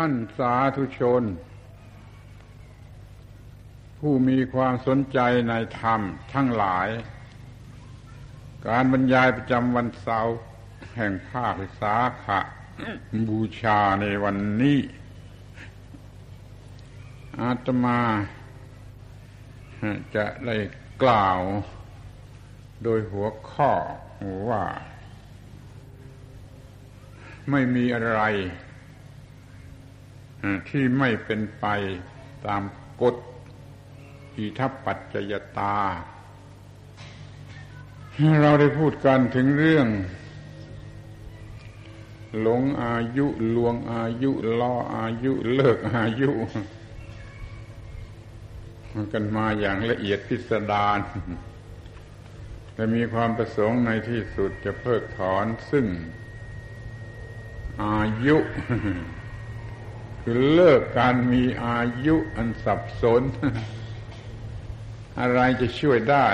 ท่านสาธุชนผู้มีความสนใจในธรรมทั้งหลายการบรรยายประจำวันเสาร์แห่งภาคสาขบูชาในวันนี้อาตมาจะได้กล่าวโดยหัวข้อว่าไม่มีอะไรที่ไม่เป็นไปตามกฎอิทัปปัจจยตาเราได้พูดกันถึงเรื่องหลงอายุลวงอายุล่ออายุเลิกอายุกันมาอย่างละเอียดพิสดารแต่มีความประสงค์ในที่สุดจะเพิกถอนซึ่งอายุคือเลิกการมีอายุอันสับสนอะไรจะช่วยได้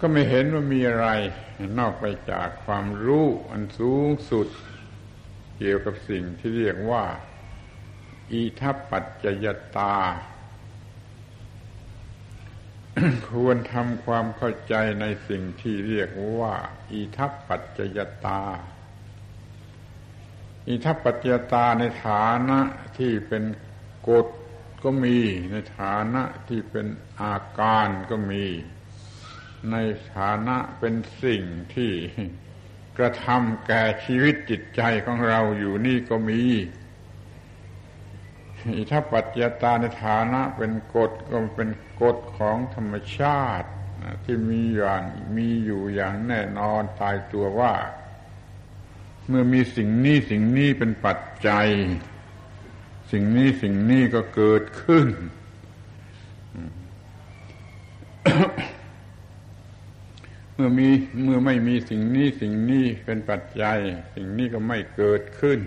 ก็ไม่เห็นว่ามีอะไรนอกไปจากความรู้อันสูงสุดเกี่ยวกับสิ่งที่เรียกว่าอิทัปปัจจยตา ควรทำความเข้าใจในสิ่งที่เรียกว่าอิทัปปัจจยตาอิทัปปัจจยตาในฐานะที่เป็นกฎก็มีในฐานะที่เป็นอาการก็มีในฐานะเป็นสิ่งที่กระทำแก่ชีวิตจิตใจของเราอยู่นี่ก็มีอิทัปปัจจยตาในฐานะเป็นกฎก็เป็นกฎของธรรมชาติที่มีอยู่อย่างแน่นอนตายตัวว่าเมื่อมีสิ่งนี้สิ่งนี้เป็นปัจจัยสิ่งนี้สิ่งนี้ก็เกิดขึ้น เมื่อไม่มีสิ่งนี้สิ่งนี้เป็นปัจจัยสิ่งนี้ก็ไม่เกิดขึ้น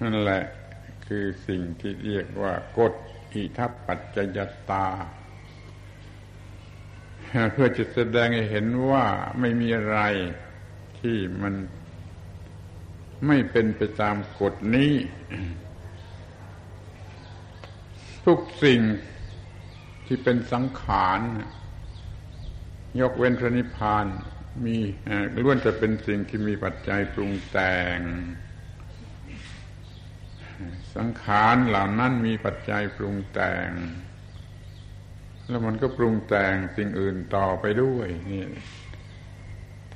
นั่นแหละคือสิ่งที่เรียกว่ากฎอิทัปปัจจยตาเพื่อจะแสดงให้เห็นว่าไม่มีอะไรที่มันไม่เป็นไปตามกฎนี้ ทุกสิ่งที่เป็นสังขารยกเว้นพระนิพพานมีล้วนแต่เป็นสิ่งที่มีปัจจัยปรุงแต่งสังขารเหล่านั้นมีปัจจัยปรุงแต่งแล้วมันก็ปรุงแต่งสิ่งอื่นต่อไปด้วยนี่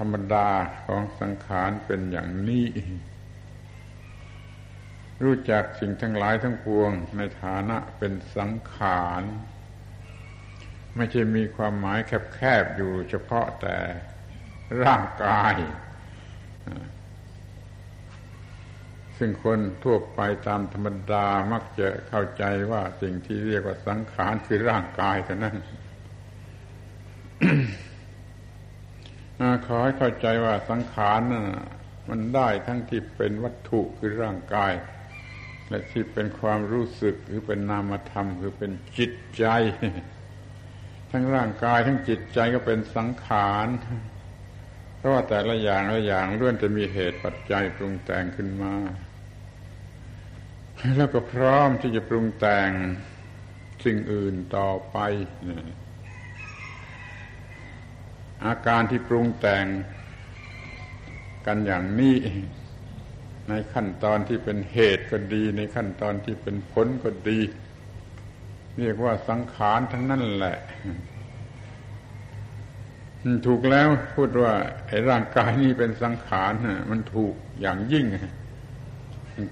ธรรมดาของสังขารเป็นอย่างนี้รู้จักสิ่งทั้งหลายทั้งปวงในฐานะเป็นสังขารไม่ใช่มีความหมายแคบๆอยู่เฉพาะแต่ร่างกายซึ่งคนทั่วไปตามธรรมดามักจะเข้าใจว่าสิ่งที่เรียกว่าสังขารคือร่างกายเท่านั้น ขอให้เข้าใจว่าสังขารนั้นมันได้ทั้งที่เป็นวัตถุคือร่างกายและที่เป็นความรู้สึกหรือเป็นนามธรรมคือเป็นจิตใจทั้งร่างกายทั้งจิตใจก็เป็นสังขารเพราะว่าแต่ละอย่างละอย่างล้วนจะมีเหตุปัจจัยปรุงแต่งขึ้นมาแล้วก็พร้อมที่จะปรุงแต่งสิ่งอื่นต่อไปอาการที่ปรุงแต่งกันอย่างนี้ในขั้นตอนที่เป็นเหตุก็ดีในขั้นตอนที่เป็นผลก็ดีเรียกว่าสังขารทั้งนั้นแหละถูกแล้วพูดว่าไอ้ร่างกายนี่เป็นสังขารมันถูกอย่างยิ่ง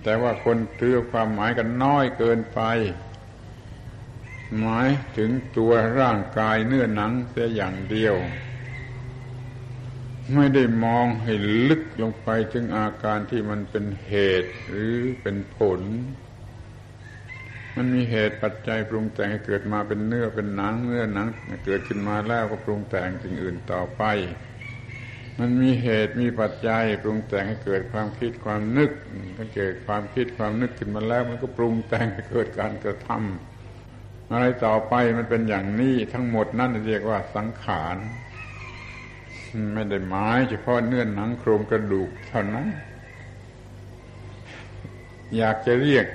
แต่ว่าคนถือความหมายกันน้อยเกินไปหมายถึงตัวร่างกายเนื้อหนังเสียอย่างเดียวไม่ได้มองให้ลึกลงไปถึงอาการที่มันเป็นเหตุหรือเป็นผลมันมีเหตุปัจจัยปรุงแต่งให้เกิดมาเป็นเนื้อเป็นหนังเนื้อหนังเกิดขึ้นมาแล้วก็ปรุงแต่งสิ่งอื่นต่อไปมันมีเหตุมีปัจจัยปรุงแต่งให้เกิดความคิดความนึกถ้าเกิดความคิดความนึกขึ้นมาแล้วมันก็ปรุงแต่งให้เกิดการกระทำอะไรต่อไปมันเป็นอย่างนี้ทั้งหมดนั่นเรียกว่าสังขารไม่ได้หมายเฉพาะเนื้อหนังโครงกระดูกเท่านั้น อยากจะเรียก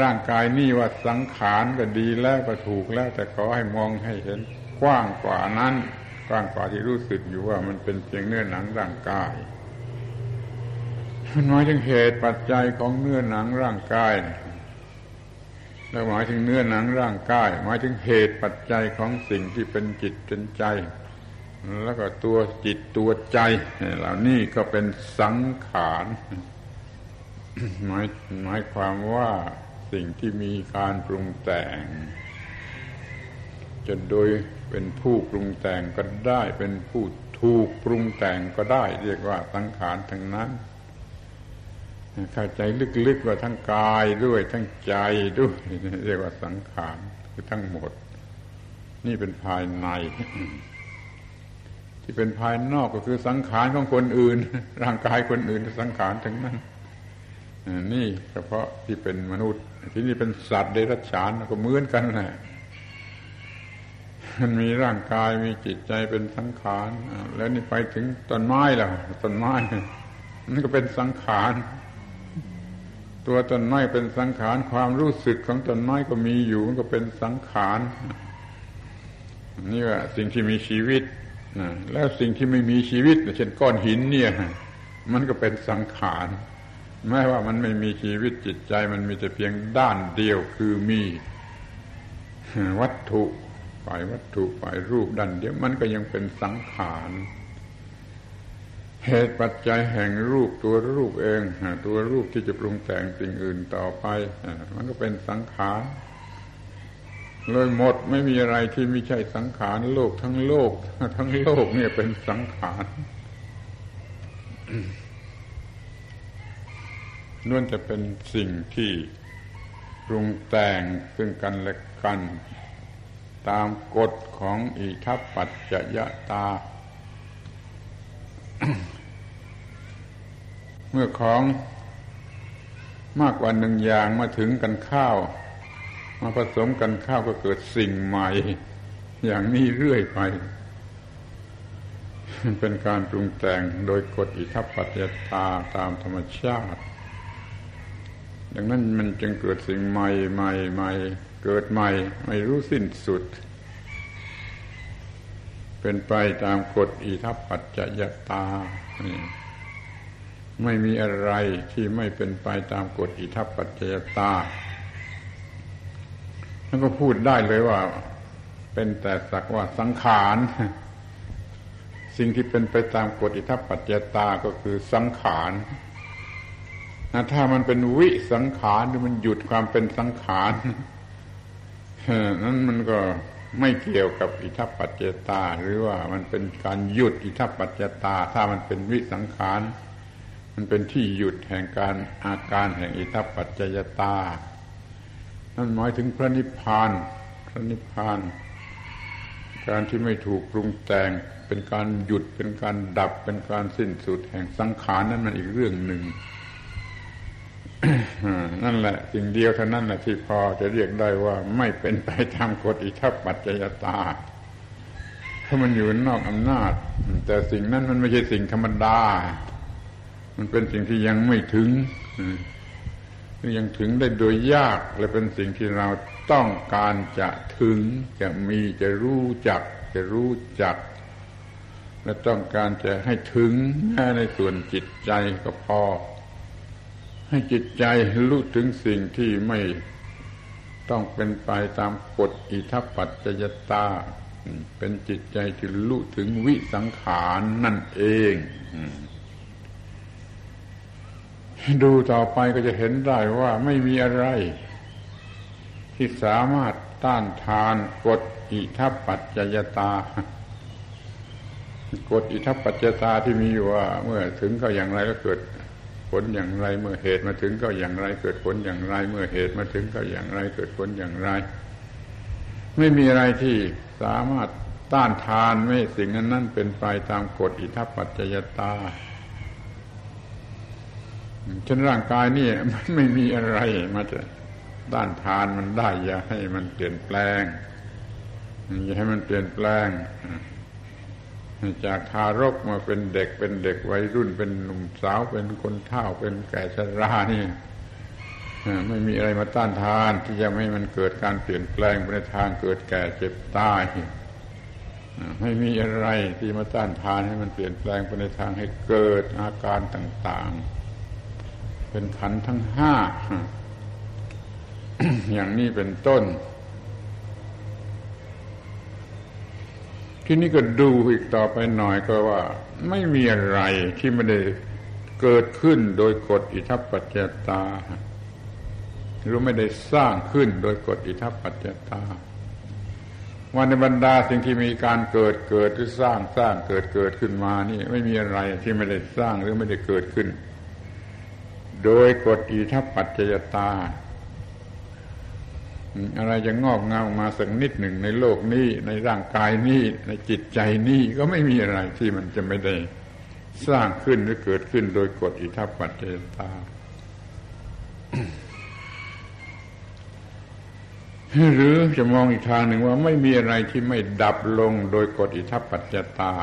ร่างกายนี่ว่าสังขารก็ดีแล้วก็ถูกแล้วแต่ขอให้มองให้เห็นกว้างกว่านั้นกว้างกว่าที่รู้สึกอยู่ว่ามันเป็นเพียงเนื้อหนังร่างกายมันหมายถึงเหตุปัจจัยของเนื้อหนังร่างกายแล้วหมายถึงเนื้อหนังร่างกายหมายถึงเหตุปัจจัยของสิ่งที่เป็นจิตเป็นใจแล้วก็ตัวจิตตัวใจเหล่านี้ก็เป็นสังขารหมายความว่าสิ่งที่มีการปรุงแต่งจะโดยเป็นผู้ปรุงแต่งก็ได้เป็นผู้ถูกปรุงแต่งก็ได้เรียกว่าสังขารทั้งนั้นเข้าใจลึกๆว่าทั้งกายด้วยทั้งใจด้วยเรียกว่าสังขารคือทั้งหมดนี่เป็นภายใน ที่เป็นภายนอกก็คือสังขารของคนอื่นร่างกายคนอื่นสังขารทั้งนั้นนี่เฉพาะที่เป็นมนุษย์ที่นี่เป็นสัตว์เดรัจฉานก็เหมือนกันแหละมันมีร่างกายมีจิตใจเป็นสังขารแล้วนี่ไปถึงต้นไม้ล่ะต้นไม้มันก็เป็นสังขารตัวต้นไม้เป็นสังขารความรู้สึกของต้นไม้ก็มีอยู่มันก็เป็นสังขารนี่ว่าสิ่งที่มีชีวิตแล้วสิ่งที่ไม่มีชีวิตเช่นก้อนหินเนี่ยมันก็เป็นสังขารแม้ว่ามันไม่มีชีวิตจิตใจมันมีแต่เพียงด้านเดียวคือมีวัตถุฝ่ายวัตถุฝ่ายรูปด้านเดียวมันก็ยังเป็นสังขารเหตุปัจจัยแห่งรูปตัวรูปเองตัวรูปที่จะปรุงแต่งสิ่งอื่นต่อไปมันก็เป็นสังขารเลยหมดไม่มีอะไรที่ไม่ใช่สังขารโลกทั้งโลกทั้งโลกเนี่ยเป็นสังขารล้วนจะเป็นสิ่งที่ปรุงแต่งซึ่งกันและกันตามกฎของอิทัปปัจจยตา เมื่อของมากกว่าหนึ่งอย่างมาถึงกันเข้ามาผสมกันเข้าก็เกิดสิ่งใหม่อย่างนี้เรื่อยไปเป็นการปรุงแต่งโดยกฎอิทัปปัจจยตาตามธรรมชาติดังนั้นมันจึงเกิดสิ่งใหม่ใหม่ใหม่เกิดใหม่ไม่รู้สิ้นสุดเป็นไปตามกฎอิทัปปัจจยตาไม่มีอะไรที่ไม่เป็นไปตามกฎอิทัปปัจจยตาแล้วก็พูดได้เลยว่าเป็นแต่สักว่าสังขารสิ่งที่เป็นไปตามกฎอิทัปปัจจยตาก็คือสังขารถ้ามันเป็นวิสังขารหรือมันหยุดความเป็นสังขารนั้นมันก็ไม่เกี่ยวกับอิทัปปัจจยตาหรือว่ามันเป็นการหยุดอิทัปปัจจยตาถ้ามันเป็นวิสังขารมันเป็นที่หยุดแห่งการอาการแห่งอิทัปปัจจยตานั่นหมายถึงพระนิพพานพระนิพพานการที่ไม่ถูกปรุงแต่งเป็นการหยุดเป็นการดับเป็นการสิ้นสุดแห่งสังขารนั้นมันอีกเรื่องหนึ่งนั่นแหละสิ่งเดียวเท่านั้นแหละที่พอจะเรียกได้ว่าไม่เป็นไปตามกฎอิทัปปัจจยตาถ้ามันอยู่นอกอำนาจแต่สิ่งนั้นมันไม่ใช่สิ่งธรรมดามันเป็นสิ่งที่ยังไม่ถึงยังถึงได้โดยยากและเป็นสิ่งที่เราต้องการจะถึงจะมีจะรู้จักและต้องการจะให้ถึงในส่วนจิตใจก็พอให้จิตใจรู้ถึงสิ่งที่ไม่ต้องเป็นไปตามกฎอิทัปปัจจยตาเป็นจิตใจที่รู้ถึงวิสังขารนั่นเองดูต่อไปก็จะเห็นได้ว่าไม่มีอะไรที่สามารถต้านทานกฎอิทัปปัจจยตากฎอิทัปปัจจยตาที่มีอยู่ว่าเมื่อถึงก็อย่างไรก็เกิดผลอย่างไรเมื่อเหตุมาถึงก็อย่างไรเกิดผลอย่างไรเมื่อเหตุมาถึงก็อย่างไรเกิดผลอย่างไรไม่มีอะไรที่สามารถต้านทานไม่สิ่งนั้นเป็นไปตามกฎอิทัปปัจจยตาเช่นร่างกายนี่มันไม่มีอะไรมาจะต้านทานมันได้อย่าให้มันเปลี่ยนแปลง จากทารกมาเป็นเด็กวัยรุ่นเป็นหนุ่มสาวเป็นคนเฒ่าเป็นแก่ชรานี่ไม่มีอะไรมาต้านทานที่จะให้มันเกิดการเปลี่ยนแปลงไปในทางเกิดแก่เจ็บตายไม่มีอะไรที่มาต้านทานให้มันเปลี่ยนแปลงไปในทางให้เกิดอาการต่างๆเป็นขันธ์ทั้งห้า อย่างนี้เป็นต้นที่นี่ก็ดูอีกต่อไปหน่อยก็ว่าไม่มีอะไรที่ไม่ได้เกิดขึ้นโดยกฎอิทัปปัจจยตาหรือไม่ได้สร้างขึ้นโดยกฎอิทัปปัจจยตาว่าในบรรดาสิ่งที่มีการเกิดหรือสร้างเกิดขึ้นมานี่ไม่มีอะไรที่ไม่ได้สร้างหรือไม่ได้เกิดขึ้นโดยกฎอิทัปปัจจยตาอะไรจะงอกงามมาสักนิดหนึ่งในโลกนี้ในร่างกายนี้ในจิตใจนี้ก็ไม่มีอะไรที่มันจะไม่ได้สร้างขึ้นหรือเกิดขึ้นโดยกฎอิทัปปัจจยตา หรือจะมองอีกทางหนึ่งว่าไม่มีอะไรที่ไม่ดับลงโดยกฎอิทัปปัจจยตา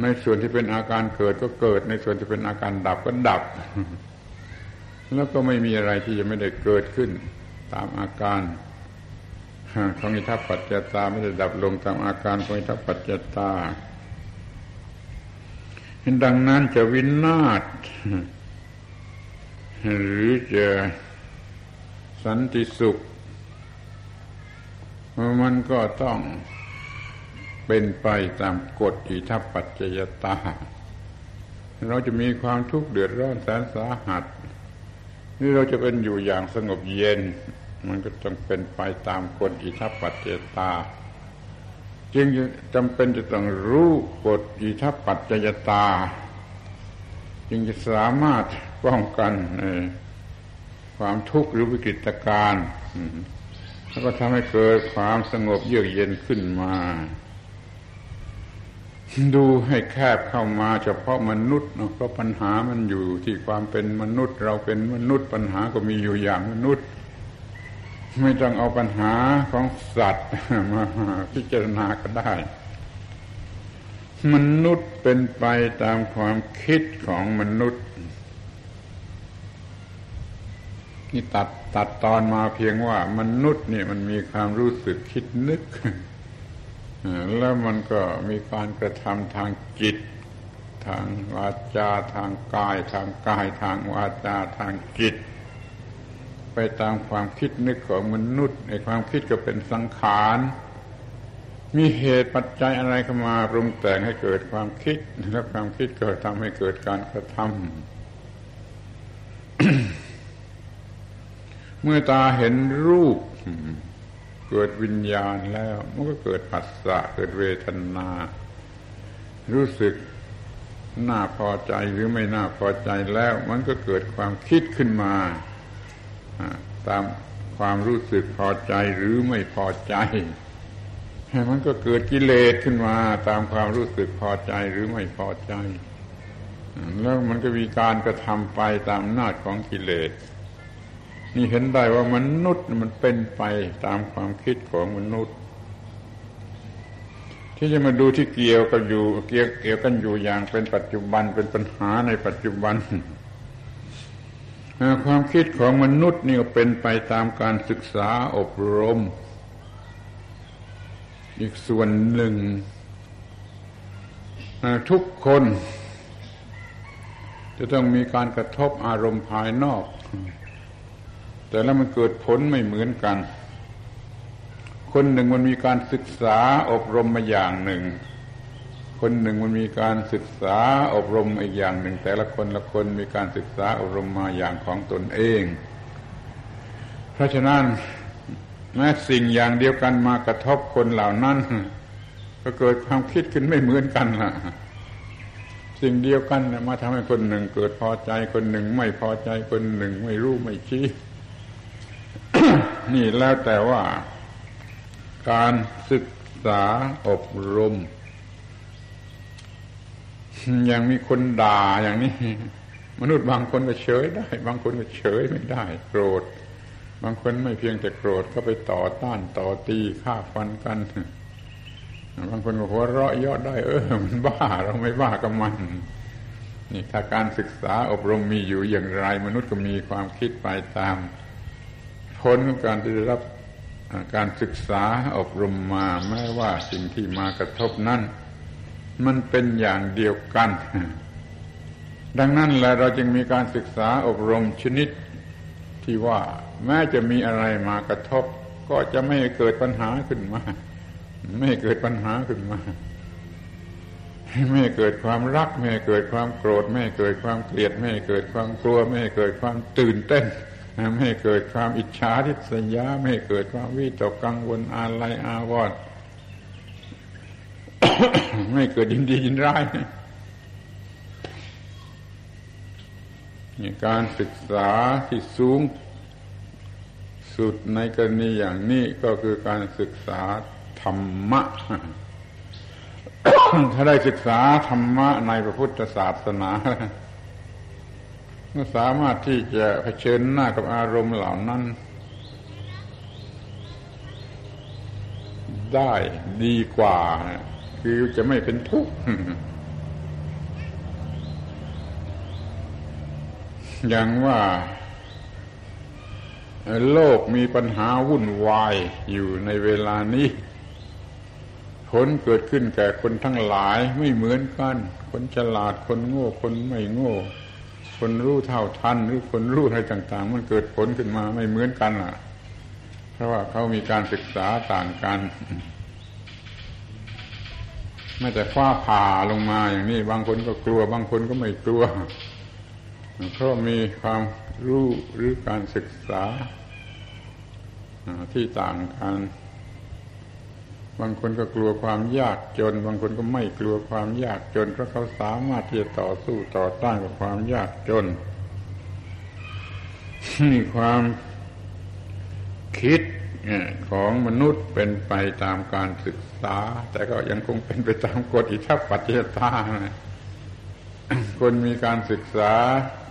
ในส่วนที่เป็นอาการเกิดก็เกิดในส่วนที่เป็นอาการดับก็ดับ แล้วก็ไม่มีอะไรที่จะไม่ได้เกิดขึ้นตามอาการของอิทัปปัจจยตาไม่ได้ดับลงตามอาการของอิทัปปัจจยตาดังนั้นจะวินาศหรือจะสันติสุขมันก็ต้องเป็นไปตามกฎอิทัปปัจจยตาเราจะมีความทุกข์เดือดร้อนแสนสาหัสนี่เราจะเป็นอยู่อย่างสงบเย็นมันก็ต้องเป็นไปตามกฎอิทัปปัจจยตาจึงจำเป็นจะต้องรู้กฎอิทัปปัจจยตาจึงจะสามารถป้องกันความทุกข์หรือวิกฤตการณ์แล้วก็ทำให้เกิดความสงบเยือกเย็นขึ้นมาดูให้แคบเข้ามาเฉพาะมนุษย์เพราะปัญหามันอยู่ที่ความเป็นมนุษย์เราเป็นมนุษย์ปัญหาก็มีอยู่อย่างมนุษย์ไม่ต้องเอาปัญหาของสัตว์มาพิจารณาก็ได้มนุษย์เป็นไปตามความคิดของมนุษย์นี่ตัดตอนมาเพียงว่ามนุษย์เนี่ยมันมีความรู้สึกคิดนึกแล้วมันก็มีการกระทำทางจิตทางวาจาทางกายทางวาจาทางจิตไปตามความคิดนึกของมนุษย์ในความคิดก็เป็นสังขารมีเหตุปัจจัยอะไรเข้ามาปรุงแต่งให้เกิดความคิดแล้วความคิดก็ทำให้เกิดการกระทำ เมื่อตาเห็นรูปเกิดวิญญาณแล้วมันก็เกิดผัสสะเกิดเวทนารู้สึกน่าพอใจหรือไม่น่าพอใจแล้วมันก็เกิดความคิดขึ้นมาตามความรู้สึกพอใจหรือไม่พอใจมันก็เกิดกิเลสขึ้นมาตามความรู้สึกพอใจหรือไม่พอใจแล้วมันก็มีการกระทำไปตามอำนาจของกิเลสนี่เห็นได้ว่ามนุษย์มันเป็นไปตามความคิดของมนุษย์ที่จะมาดูที่เกี่ยวกันอยู่อย่างเป็นปัจจุบันเป็นปัญหาในปัจจุบันความคิดของมนุษย์นี่ก็เป็นไปตามการศึกษาอบรมอีกส่วนหนึ่งทุกคนจะต้องมีการกระทบอารมณ์ภายนอกแต่แล้วมันเกิดผลไม่เหมือนกันคนหนึ่งมันมีการศึกษาอบรมมาอย่างหนึ่งคนหนึ่งมันมีการศึกษาอบรมอีกอย่างหนึ่งแต่ละคนมีการศึกษาอบรมมาอย่างของตนเองเพราะฉะนั้นแม้สิ่งอย่างเดียวกันมากระทบคนเหล่านั้นก็เกิดความคิดขึ้นไม่เหมือนกันล่ะสิ่งเดียวกันมาทำให้คนหนึ่งเกิดพอใจคนหนึ่งไม่พอใจคนหนึ่งไม่รู้ไม่ชี้ นี่แล้วแต่ว่าการศึกษาอบรมอย่างมีคนด่าอย่างนี้มนุษย์บางคนก็เฉยได้บางคนก็เฉยไม่ได้โกรธบางคนไม่เพียงแต่โกรธก็ไปต่อต้านต่อตีฆ่าฟันกัน บางคนก็หัวเราะเยาะได้มันบ้าเราไม่บ้ากับมันนี่ถ้าการศึกษาอบรมมีอยู่อย่างไรมนุษย์ก็มีความคิดไปตามผลของการได้รับการศึกษาอบรมมาแม้ว่าสิ่งที่มากระทบนั้นมันเป็นอย่างเดียวกันดังนั้นแหละเราจึงมีการศึกษาอบรมชนิดที่ว่าแม้จะมีอะไรมากระทบก็จะไม่เกิดปัญหาขึ้นมาไม่เกิดปัญหาขึ้นมาไม่เกิดความรักไม่เกิดความโกรธไม่เกิดความเกลียดไม่เกิดความกลัวไม่เกิดความตื่นเต้นไม่เกิดความอิจฉาริษยาไม่เกิดความวิตกกังวลอาลัยอาวรณ์ ไม่เกิดยินดียินร้ายนี่การศึกษาที่สูงสุดในกรณีอย่างนี้ก็คือการศึกษาธรรมะ ถ้าได้ศึกษาธรรมะในพระพุทธศาสนา สามารถที่จะเผชิญหน้ากับอารมณ์เหล่านั้นได้ดีกว่าคือจะไม่เป็นทุกข์ อย่างว่าโลกมีปัญหาวุ่นวายอยู่ในเวลานี้ผลเกิดขึ้นแก่คนทั้งหลายไม่เหมือนกันคนฉลาดคนโง่คนไม่โง่คนรู้เท่าทันหรือคนรู้อะไรต่างๆมันเกิดผลขึ้นมาไม่เหมือนกันล่ะเพราะว่าเขามีการศึกษาต่างกันแม้แต่ฟ้าผ่าลงมาอย่างนี้บางคนก็กลัวบางคนก็ไม่กลัวเพราะมีความรู้หรือการศึกษาที่ต่างกันบางคนก็กลัวความยากจนบางคนก็ไม่กลัวความยากจนเพราะเขาสามารถที่จะต่อสู้ต่อต้านกับความยากจนนี่ความคิดของมนุษย์เป็นไปตามการศึกษาแต่ก็ยังคงเป็นไปตามกฎอิทัปปัจจยตาคนมีการศึกษา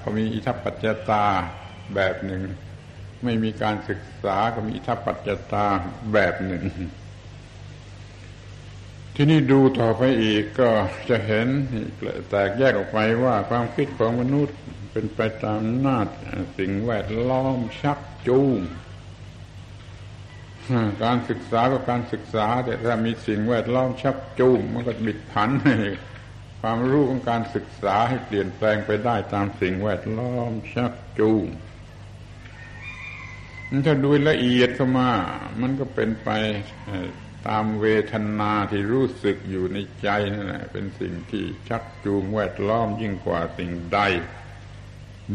ก็มีอิทัปปัจจยตาแบบหนึ่งไม่มีการศึกษาก็มีอิทัปปัจจยตาแบบหนึ่งที่นี่ดูต่อไปอีกก็จะเห็นแตกแยกออกไปว่าความคิดของมนุษย์เป็นไปตามอำนาจสิ่งแวดล้อมชักจูงการศึกษาก็การศึกษาแต่ถ้ามีสิ่งแวดล้อมชักจูงมันก็บิดผันความรู้ของการศึกษาให้เปลี่ยนแปลงไปได้ตามสิ่งแวดล้อมชักจูงถ้าดูละเอียดเข้ามามันก็เป็นไปตามเวทนาที่รู้สึกอยู่ในใจนั่นแหละเป็นสิ่งที่ชักจูงแวดล้อมยิ่งกว่าสิ่งใด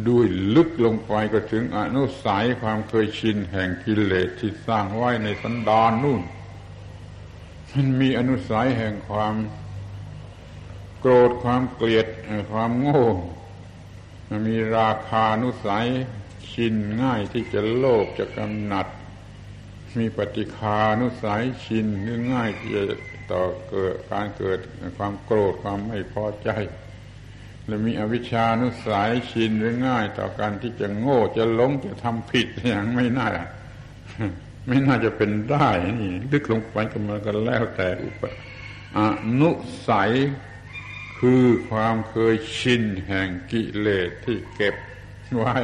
ด้วยลึกลงไปก็ถึงอนุสัยความเคยชินแห่งกิเลสที่สร้างไว้ในสันดานนู่นมันมีอนุสัยแห่งความโกรธความเกลียดความโง่มันมีราคานุสัยชินง่ายที่จะโลภจะกำหนัดมีปฏิฆานุสัยชินง่ายที่จะต่อเกิดการเกิดความโกรธความไม่พอใจและมีอวิชชานุสัยชินง่ายต่อการที่จะโง่จะหลงจะทำผิดอย่างไม่น่าจะเป็นได้นี่ลึกลงไปกันมากันแล้วแต่อนุสัยคือความเคยชินแห่งกิเลสที่เก็บไว้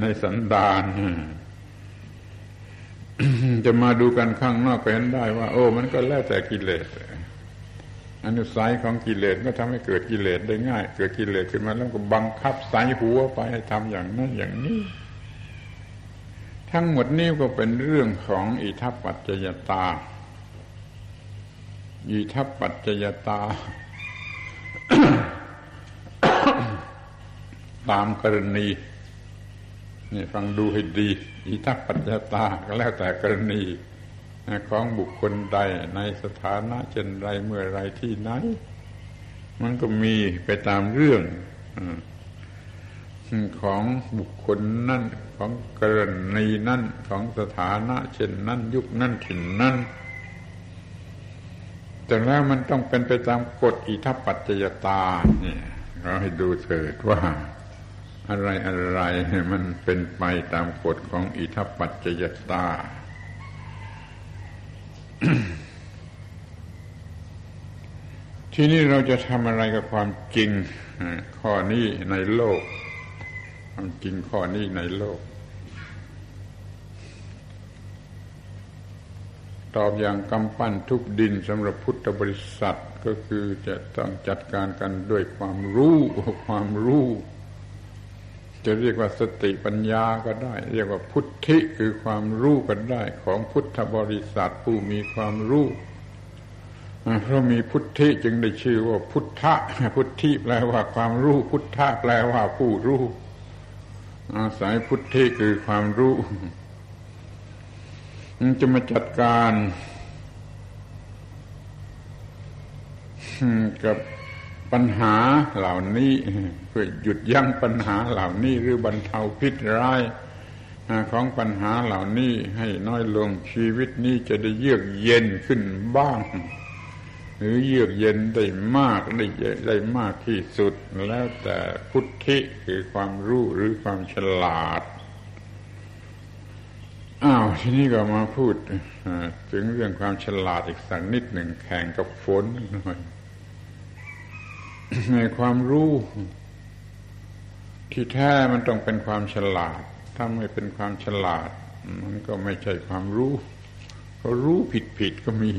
ในสันดานจะมาดูกันข้างนอกก็เห็นได้ว่ามันก็แล้วแต่กิเลสอนุสัยของกิเลสก็ทำให้เกิดกิเลสได้ง่ายเกิดกิเลสขึ้นมาแล้วก็บังคับใส่หัวไปให้ทำอย่างนั้นอย่างนี้ทั้งหมดนี้ก็เป็นเรื่องของอิทัปปัจจยตาอิทัปปัจจยตา ตามกรณีนี่ฟังดูให้ดีอิทัปปัจจยตาก็แล้วแต่กรณีของบุคคลใดในสถานะเช่นไรเมื่อไรที่ไหนมันก็มีไปตามเรื่องของบุคคลนั่นของกรณีนั่นของสถานะเช่นนั้นยุคนั้นถิ่นนั้นแต่แล้วมันต้องเป็นไปตามกฎอิทัปปัจจยตาเนี่ยเราให้ดูเถิดว่าอะไรๆมันเป็นไปตามกฎของอิทัปปัจจยตา ทีนี้เราจะทำอะไรกับความจริงข้อนี้ในโลกความจริงข้อนี้ในโลกตอบอย่างกำปั้นทุบดินสำหรับพุทธบริษัทก็คือจะต้องจัดการกันด้วยความรู้ความรู้จะเรียกว่าสติปัญญาก็ได้เรียกว่าพุทธิคือความรู้ก็ได้ของพุทธบริษัทผู้มีความรู้เพราะมีพุทธิจึงได้ชื่อว่าพุทธะพุทธิแปลว่าความรู้พุทธะแปลว่าผู้รู้อาศัยพุทธิคือความรู้จะมาจัดการกับปัญหาเหล่านี้เพื่อหยุดยั้งปัญหาเหล่านี้หรือบรรเทาพิษร้ายของปัญหาเหล่านี้ให้น้อยลงชีวิตนี้จะได้เยือกเย็นขึ้นบ้างหรือเยือกเย็นได้มากได้มากที่สุดแล้วแต่พุทธิคือความรู้หรือความฉลาดอ้าวทีนี้ก็มาพูดถึงเรื่องความฉลาดอีกสักนิดหนึ่งแข่งกับฝนหน่อยในความรู้ที่แท้มันต้องเป็นความฉลาดถ้าไม่เป็นความฉลาดมันก็ไม่ใช่ความรู้เพราะรู้ผิดๆก็มี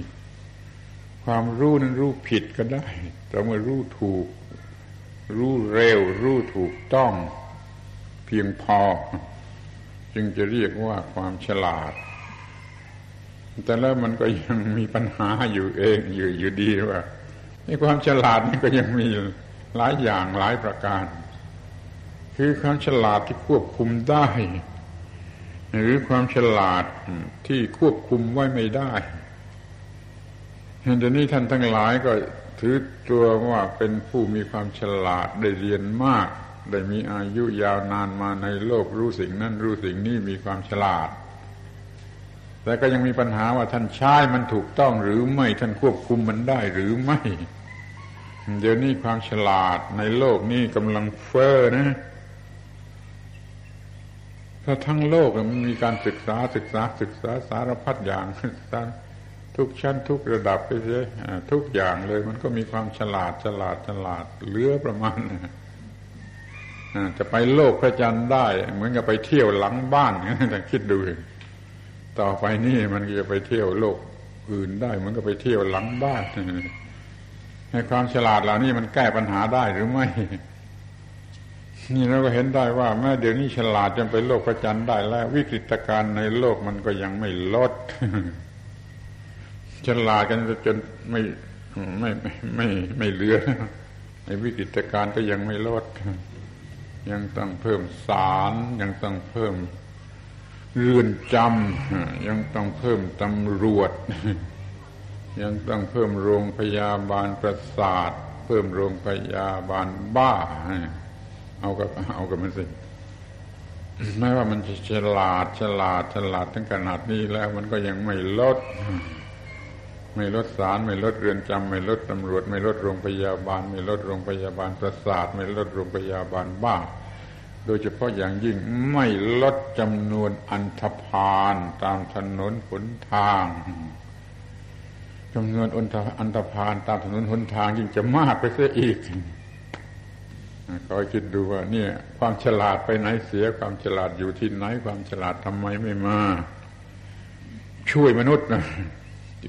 ความรู้นั้นรู้ผิดก็ได้แต่เมื่อรู้ถูกรู้เร็วรู้ถูกต้องเพียงพอจึงจะเรียกว่าความฉลาดแต่แล้วมันก็ยังมีปัญหาอยู่เองอยู่ดีว่าในความฉลาดนี่ก็ยังมีหลายอย่างหลายประการคือความฉลาดที่ควบคุมได้หรือความฉลาดที่ควบคุมไว้ไม่ได้เดี๋ยวนี้ท่านทั้งหลายก็ถือตัวว่าเป็นผู้มีความฉลาดได้เรียนมากได้มีอายุยาวนานมาในโลกรู้สิ่งนั้นรู้สิ่งนี้มีความฉลาดแต่ก็ยังมีปัญหาว่าท่านใช้มันถูกต้องหรือไม่ท่านควบคุมมันได้หรือไม่เดี๋ยวนี้ความฉลาดในโลกนี้กำลังเฟ้อนะถ้าทั้งโลกมันมีการศึกษาสารพัดอย่างทุกชั้นทุกระดับไปเลยทุกอย่างเลยมันก็มีความฉลาดเหลือประมาณจะไปโลกพระจันทร์ได้เหมือนกับไปเที่ยวหลังบ้านแต่คิดดูต่อไปนี่มันจะไปเที่ยวโลกอื่นได้เหมือนกับไปเที่ยวหลังบ้านให้ความฉลาดเหล่านี้มันแก้ปัญหาได้หรือไม่นี่เราก็เห็นได้ว่าแม้เดี๋ยวนี้ฉลาดจนไปโลกพระจันทร์ได้แล้ววิกฤตการณ์ในโลกมันก็ยังไม่ลดฉลาดกันจนไม่เหลือในวิกฤตการณ์ก็ยังไม่ลดยังต้องเพิ่มศาลยังต้องเพิ่มเรือนจำยังต้องเพิ่มตำรวจยังต้องเพิ่มโรงพยาบาลประสาทเพิ่มโรงพยาบาลบ้าเอากับมันสิแม้ว่ามันจะฉลาดถึงขนาดนี้แล้วมันก็ยังไม่ลดศาลไม่ลดเรือนจำไม่ลดตำรวจไม่ลดโรงพยาบาลไม่ลดโรงพยาบาลประสาทไม่ลดโรงพยาบาลบ้าโดยเฉพาะอย่างยิ่งไม่ลดจำนวนอันธพาลตามถนนหนทางจำนวนอันธพาลตามถนนหนทางยิ่งจะมากไปซะอีกคอยคิดดูว่าเนี่ยความฉลาดไปไหนเสียความฉลาดอยู่ที่ไหนความฉลาดทำไมไม่มาช่วยมนุษย์นะ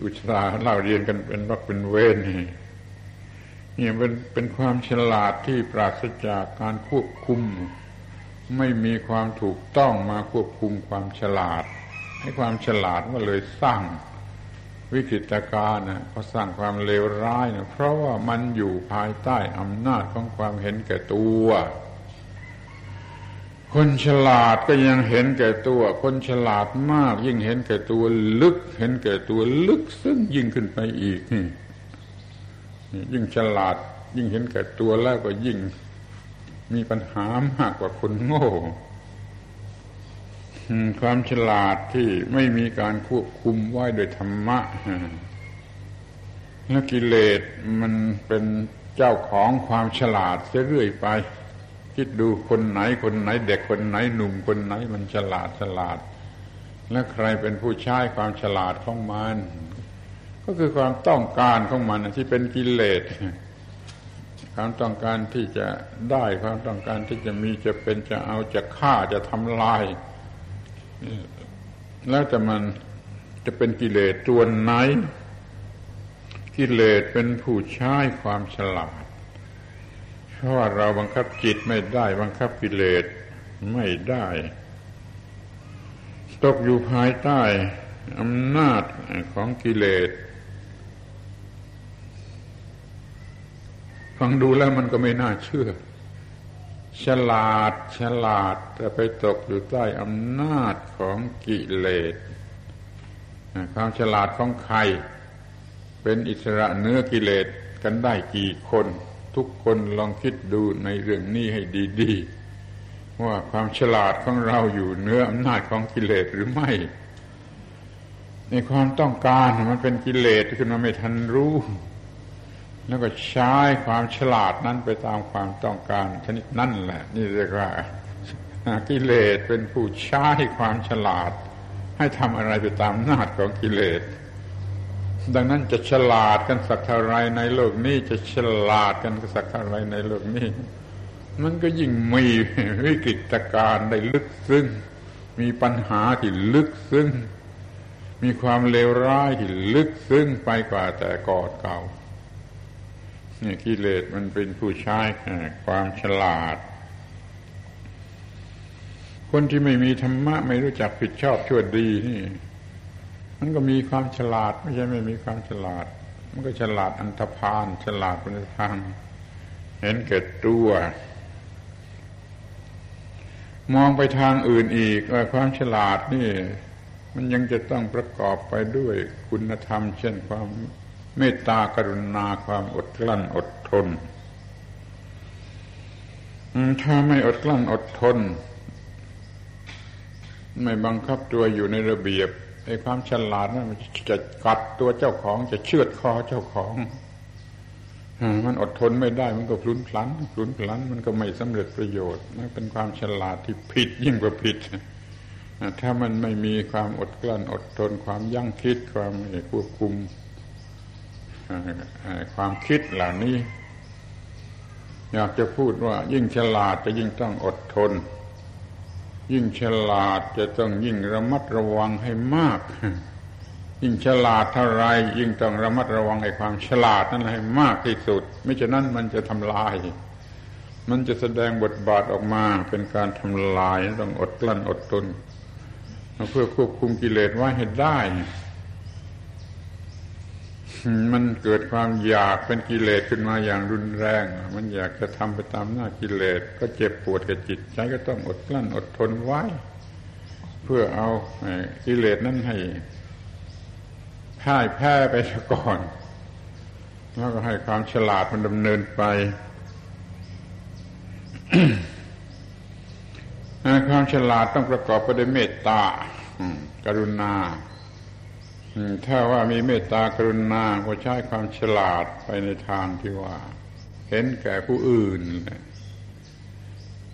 อุตสาห์เล่าเรียนกันเป็นวักเป็นเวรนี่เป็นความฉลาดที่ปราศจากการควบคุมไม่มีความถูกต้องมาควบคุมความฉลาดให้ความฉลาดว่าเลยสร้างวิกฤตการณ์นะพอสร้างความเลวร้ายนะเพราะว่ามันอยู่ภายใต้อำนาจของความเห็นแก่ตัวคนฉลาดก็ยังเห็นแก่ตัวคนฉลาดมากยิ่งเห็นแก่ตัวลึกเห็นแก่ตัวลึกซึ่งยิ่งขึ้นไปอีกยิ่งฉลาดยิ่งเห็นแก่ตัวแล้วก็ยิ่งมีปัญหามากกว่าคนโง่ความฉลาดที่ไม่มีการควบคุมไว้โดยธรรมะและกิเลสมันเป็นเจ้าของความฉลาดเรื่อยไปคิดดูคนไหนเด็กคนไหนหนุ่มคนไหนมันฉลาดแล้วใครเป็นผู้ใช้ความฉลาดของมัน ก็คือความต้องการของมันที่เป็นกิเลสความต้องการที่จะได้ความต้องการที่จะมีจะเป็นจะเอาจะฆ่าจะทำลายแล้วแต่มันจะเป็นกิเลสตัวไหนกิเลสเป็นผู้ใช้ความฉลาดเพราะว่าเราบังคับจิตไม่ได้บังคับกิเลสไม่ได้ตกอยู่ภายใต้อำนาจของกิเลสฟังดูแล้วมันก็ไม่น่าเชื่อฉลาดแต่ไปตกอยู่ใต้อำนาจของกิเลสความฉลาดของใครเป็นอิสระเนื้อกิเลสกันได้กี่คนทุกคนลองคิดดูในเรื่องนี้ให้ดีๆว่าความฉลาดของเราอยู่เนื้ออำนาจของกิเลสหรือไม่ในความต้องการมันเป็นกิเลสขึ้นมาไม่ทันรู้แล้วก็ใช้ความฉลาดนั้นไปตามความต้องการชนิดนั่นแหละนี่เรียกว่ากิเลสเป็นผู้ใช้ความฉลาดให้ทำอะไรไปตามอำนาจของกิเลสดังนั้นจะฉลาดกันสักเท่าไรในโลกนี้จะฉลาดกันสักเท่าไรในโลกนี้มันก็ยิ่งมีวิกฤตการณ์ได้ลึกซึ้งมีปัญหาที่ลึกซึ้งมีความเลวร้ายที่ลึกซึ้งไปกว่าแต่ก่อนเก่านี่กิเลสมันเป็นผู้ใช้ความฉลาดคนที่ไม่มีธรรมะไม่รู้จักผิดชอบชั่วดีนี่มันก็มีความฉลาดไม่ใช่ไม่มีความฉลาดมันก็ฉลาดอันธพาลฉลาดปณิธานเห็นแก่ตัวมองไปทางอื่นอีกความฉลาดนี่มันยังจะต้องประกอบไปด้วยคุณธรรมเช่นความเมตตากรุณาความอดกลั้นอดทนถ้าไม่อดกลั้นอดทนไม่บังคับตัวอยู่ในระเบียบไอ้ความฉลาดนั้นมันจะกัดตัวเจ้าของจะเชือดคอเจ้าของมันอดทนไม่ได้มันก็พลุนพลันมันก็ไม่สำเร็จประโยชน์นั่นเป็นความฉลาดที่ผิดยิ่งกว่าผิดถ้ามันไม่มีความอดกลั้นอดทนความยั้งคิดความควบคุมความคิดเหล่านี้อยากจะพูดว่ายิ่งฉลาดจะยิ่งต้องอดทนยิ่งฉลาดจะต้องยิ่งระมัดระวังให้มากยิ่งฉลาดเท่าไรยิ่งต้องระมัดระวังไอ้ความฉลาดนั้นให้มากที่สุดไม่เช่นนั้นมันจะทำลายมันจะแสดงบทบาทออกมาเป็นการทำลายต้องอดกลั้นอดทนเพื่อควบคุมกิเลสไว้ให้ได้มันเกิดความอยากเป็นกิเลสขึ้นมาอย่างรุนแรงมันอยากจะทำไปตามหน้ากิเลสก็เจ็บปวดกับจิตใจก็ต้องอดกลั้นอดทนไว้เพื่อเอากิเลสนั้นให้พ่ายแพ้ไปซะก่อนแล้วก็ให้ความฉลาดมันดำเนินไป ความฉลาดต้องประกอบไปด้วยเมตตากรุณาถ้าว่ามีเมตตากรุณาก็ใช้ความฉลาดไปในทางที่ว่าเห็นแก่ผู้อื่น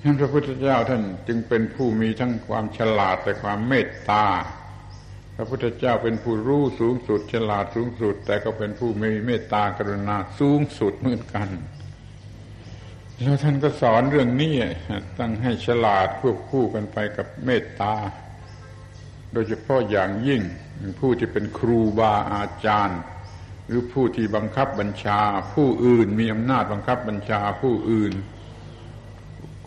ท่านพระพุทธเจ้าท่านจึงเป็นผู้มีทั้งความฉลาดแต่ความเมตตาพระพุทธเจ้าเป็นผู้รู้สูงสุดฉลาดสูงสุดแต่ก็เป็นผู้มีเมตตากรุณาสูงสุดเหมือนกันแล้วท่านก็สอนเรื่องนี้ตั้งให้ฉลาดควบคู่กันไปกับเมตตาโดยเฉพาะอย่างยิ่งผู้ที่เป็นครูบาอาจารย์หรือผู้ที่บังคับบัญชาผู้อื่นมีอำนาจบังคับบัญชาผู้อื่น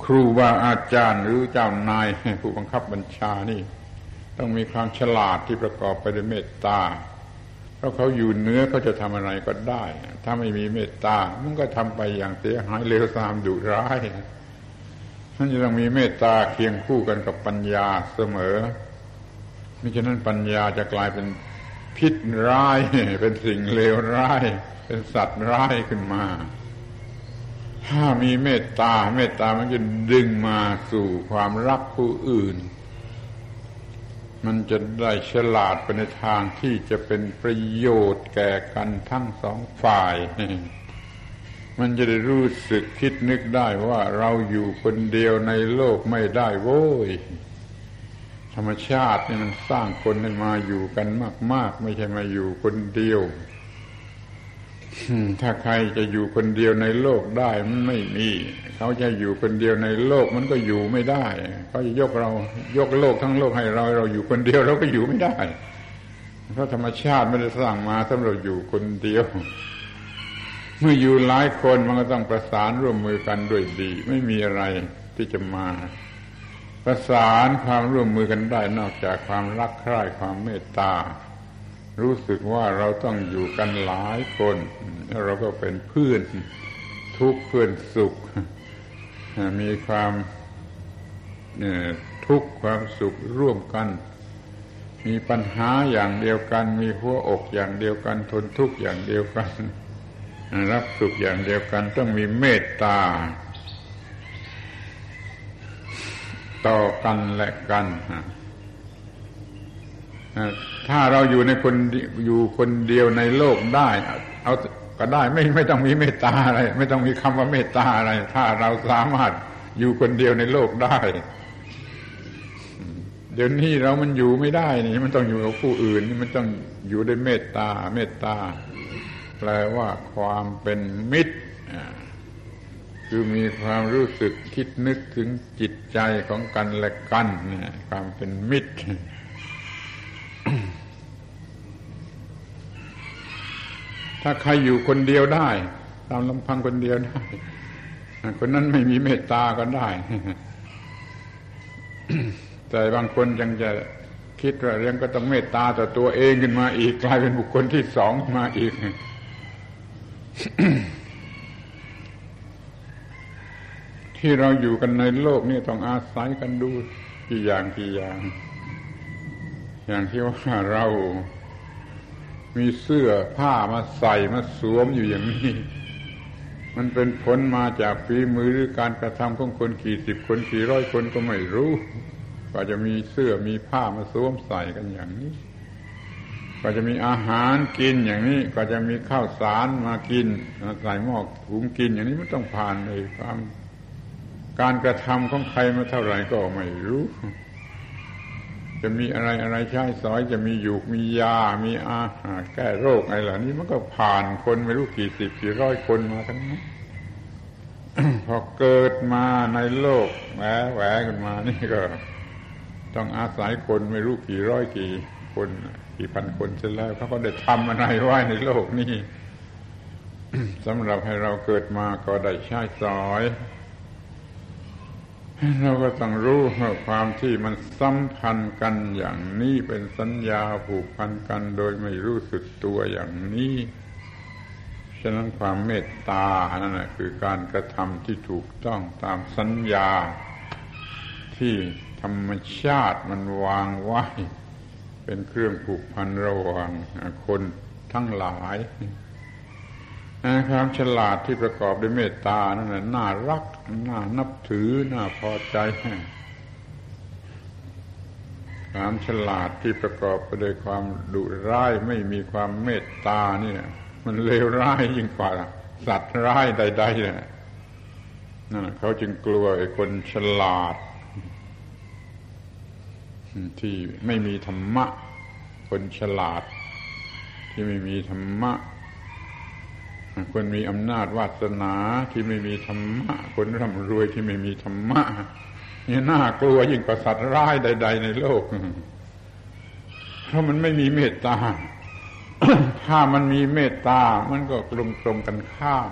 ครูบาอาจารย์หรือเจ้านายผู้บังคับบัญชานี่ต้องมีความฉลาดที่ประกอบไปด้วยเมตตาเพราะเขาอยู่เหนือเขาจะทำอะไรก็ได้ถ้าไม่มีเมตตามันก็ทำไปอย่างเสียหายเลวทรามดุร้ายนั่นจะต้องมีเมตตาเคียงคู่กันกับปัญญาเสมอมิฉะนั้นปัญญาจะกลายเป็นพิษร้ายเป็นสิ่งเลวร้ายเป็นสัตว์ร้ายขึ้นมาถ้ามีเมตตาเมตตามันจะดึงมาสู่ความรักผู้อื่นมันจะได้ฉลาดไปในทางที่จะเป็นประโยชน์แก่กันทั้งสองฝ่ายมันจะได้รู้สึกคิดนึกได้ว่าเราอยู่คนเดียวในโลกไม่ได้โว้ยธรรมชาตินี่มันสร้างคนให้มาอยู่กันมากๆไม่ใช่มาอยู่คนเดียว ถ้าใครจะอยู่คนเดียวในโลกได้มันไม่มีเขาจะอยู่คนเดียวในโลกมันก็อยู่ไม่ได้เขาจะยกโลกทั้งโลกให้เราอยู่คนเดียวเราก็อยู่ไม่ได้เพราะธรรมชาติไม่ได้สร้างมาสำหรับอยู่คนเดียวเมื่ออยู่หลายคนมันก็ต้องประสานร่วมมือกันด้วยดีไม่มีอะไรที่จะมาประสานความร่วมมือกันได้นอกจากความรักใคร่ความเมตตารู้สึกว่าเราต้องอยู่กันหลายคนเราก็เป็นเพื่อนทุกข์เพื่อนสุขมีความทุกข์ความสุขร่วมกันมีปัญหาอย่างเดียวกันมีหัวอกอย่างเดียวกันทนทุกข์อย่างเดียวกันรับสุขอย่างเดียวกันต้องมีเมตตาต่อกันและกันถ้าเราอยู่คนเดียวในโลกได้เอาก็ได้ไม่ต้องมีเมตตาอะไรไม่ต้องมีคำว่าเมตตาอะไรถ้าเราสามารถอยู่คนเดียวในโลกได้เดี๋ยวนี้เรามันอยู่ไม่ได้นี่มันต้องอยู่กับผู้อื่นมันต้องอยู่ด้วยเมตตาเมตตาแปลว่าความเป็นมิตรคือมีความรู้สึกคิดนึกถึงจิตใจของกันและกันเนี่ยความเป็นมิตร ถ้าใครอยู่คนเดียวได้ตามลำพังคนเดียวได้คนนั้นไม่มีเมตตาก็ได้ แต่บางคนยังจะคิดว่าเรื่องก็ต้องเมตตาต่อตัวเองขึ้นมาอีกกลายเป็นบุคคลที่สองมาอีก ที่เราอยู่กันในโลกนี่ต้องอาศัยกันดูกี่อย่างอย่างที่ว่าเรามีเสื้อผ้ามาใส่มาสวมอยู่อย่างนี้มันเป็นผลมาจากฝีมือหรือการกระทำของคนกี่สิบคนกี่ร้อยคนก็ไม่รู้กว่าจะมีเสื้อมีผ้ามาสวมใส่กันอย่างนี้กว่าจะมีอาหารกินอย่างนี้กว่าจะมีข้าวสารมากินมาใส่หม้อหุงกินอย่างนี้มันต้องผ่านในความการกระทำของใครมาเท่าไหร่ก็ไม่รู้จะมีอะไรใช้สอยจะมียูกมียามีอาหารแก้โรคอะไรเหล่านี้มันก็ผ่านคนไม่รู้กี่สิบกี่ร้อยคนมาทั้งนั้น พอเกิดมาในโลกแหวะกันมานี่ก็ต้องอาศัยคนไม่รู้กี่ร้อยกี่คนกี่พันคนเสร็จแล้วเขาก็ได้ทำอะไรไว้ในโลกนี้ สำหรับให้เราเกิดมาก็ได้ใช้สอยเราก็ต้องรู้ว่าความที่มันสัมพันธ์กันอย่างนี้เป็นสัญญาผูกพันกันโดยไม่รู้สึกตัวอย่างนี้ฉะนั้นความเมตตานั่นแหละคือการกระทำที่ถูกต้องตามสัญญาที่ธรรมชาติมันวางไว้เป็นเครื่องผูกพันระหว่างคนทั้งหลายความฉลาดที่ประกอบด้วยเมตตานั่นแหละน่ารักน่านับถือน่าพอใจความฉลาดที่ประกอบไปด้วยความดุร้ายไม่มีความเมตตานี่มันเลวร้ายยิ่งกว่าสัตว์ร้ายใดๆเนี่ยนั่นเขาจึงกลัวไอ้คนฉลาดที่ไม่มีธรรมะคนฉลาดที่ไม่มีธรรมะคนมีอำนาจวาสนาที่ไม่มีธรรมะคนร่ำรวยที่ไม่มีธรรมะนี่น่ากลัวยิ่งกว่าสัตว์ร้ายใดๆในโลกเพราะมันไม่มีเมตตา ถ้ามันมีเมตตามันก็ตรงกันข้าม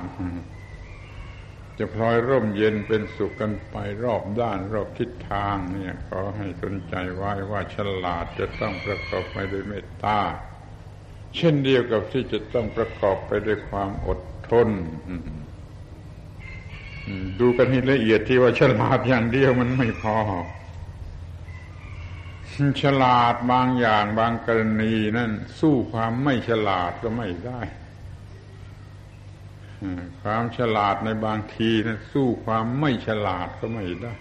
จะพลอยร่มเย็นเป็นสุขกันไปรอบด้านรอบทิศทางเนี่ยขอให้สนใจไว้ว่าฉลาดจะต้องประกอบไปด้วยเมตตาเช่นเดียวกับที่จะต้องประกอบไปด้วยความอดทนดูกันให้ละเอียดที่ว่าฉลาดอย่างเดียวมันไม่พอฉลาดบางอย่างบางกรณีนั่นสู้ความไม่ฉลาดก็ไม่ได้ความฉลาดในบางทีนั่นสู้ความไม่ฉลาดก็ไม่ได้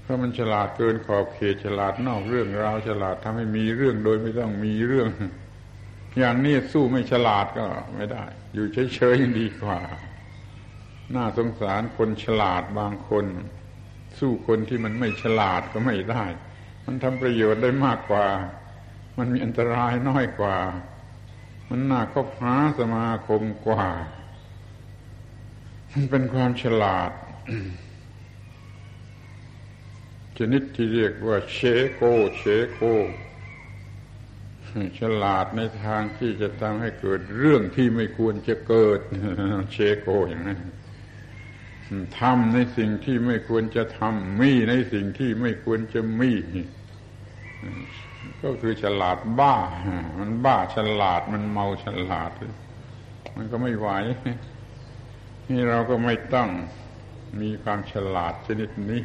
เพราะมันฉลาดเกินขอบเขตฉลาดนอกเรื่องราวฉลาดทำให้มีเรื่องโดยไม่ต้องมีเรื่องอย่างนี้สู้ไม่ฉลาดก็ไม่ได้อยู่เฉยๆดีกว่าน่าสงสารคนฉลาดบางคนสู้คนที่มันไม่ฉลาดก็ไม่ได้มันทำประโยชน์ได้มากกว่ามันมีอันตรายน้อยกว่า มันน่าคบหาสมาคมกว่ามันเป็นความฉลาด ชนิดที่เรียกว่าเชโกฉลาดในทางที่จะทำให้เกิดเรื่องที่ไม่ควรจะเกิด เชโกอย่างนั้นทำในสิ่งที่ไม่ควรจะทำมีในสิ่งที่ไม่ควรจะมีก็คือฉลาดบ้ามันบ้าฉลาดมันเมาฉลาดมันก็ไม่ไหวนี่เราก็ไม่ต้องมีความฉลาดชนิดนี้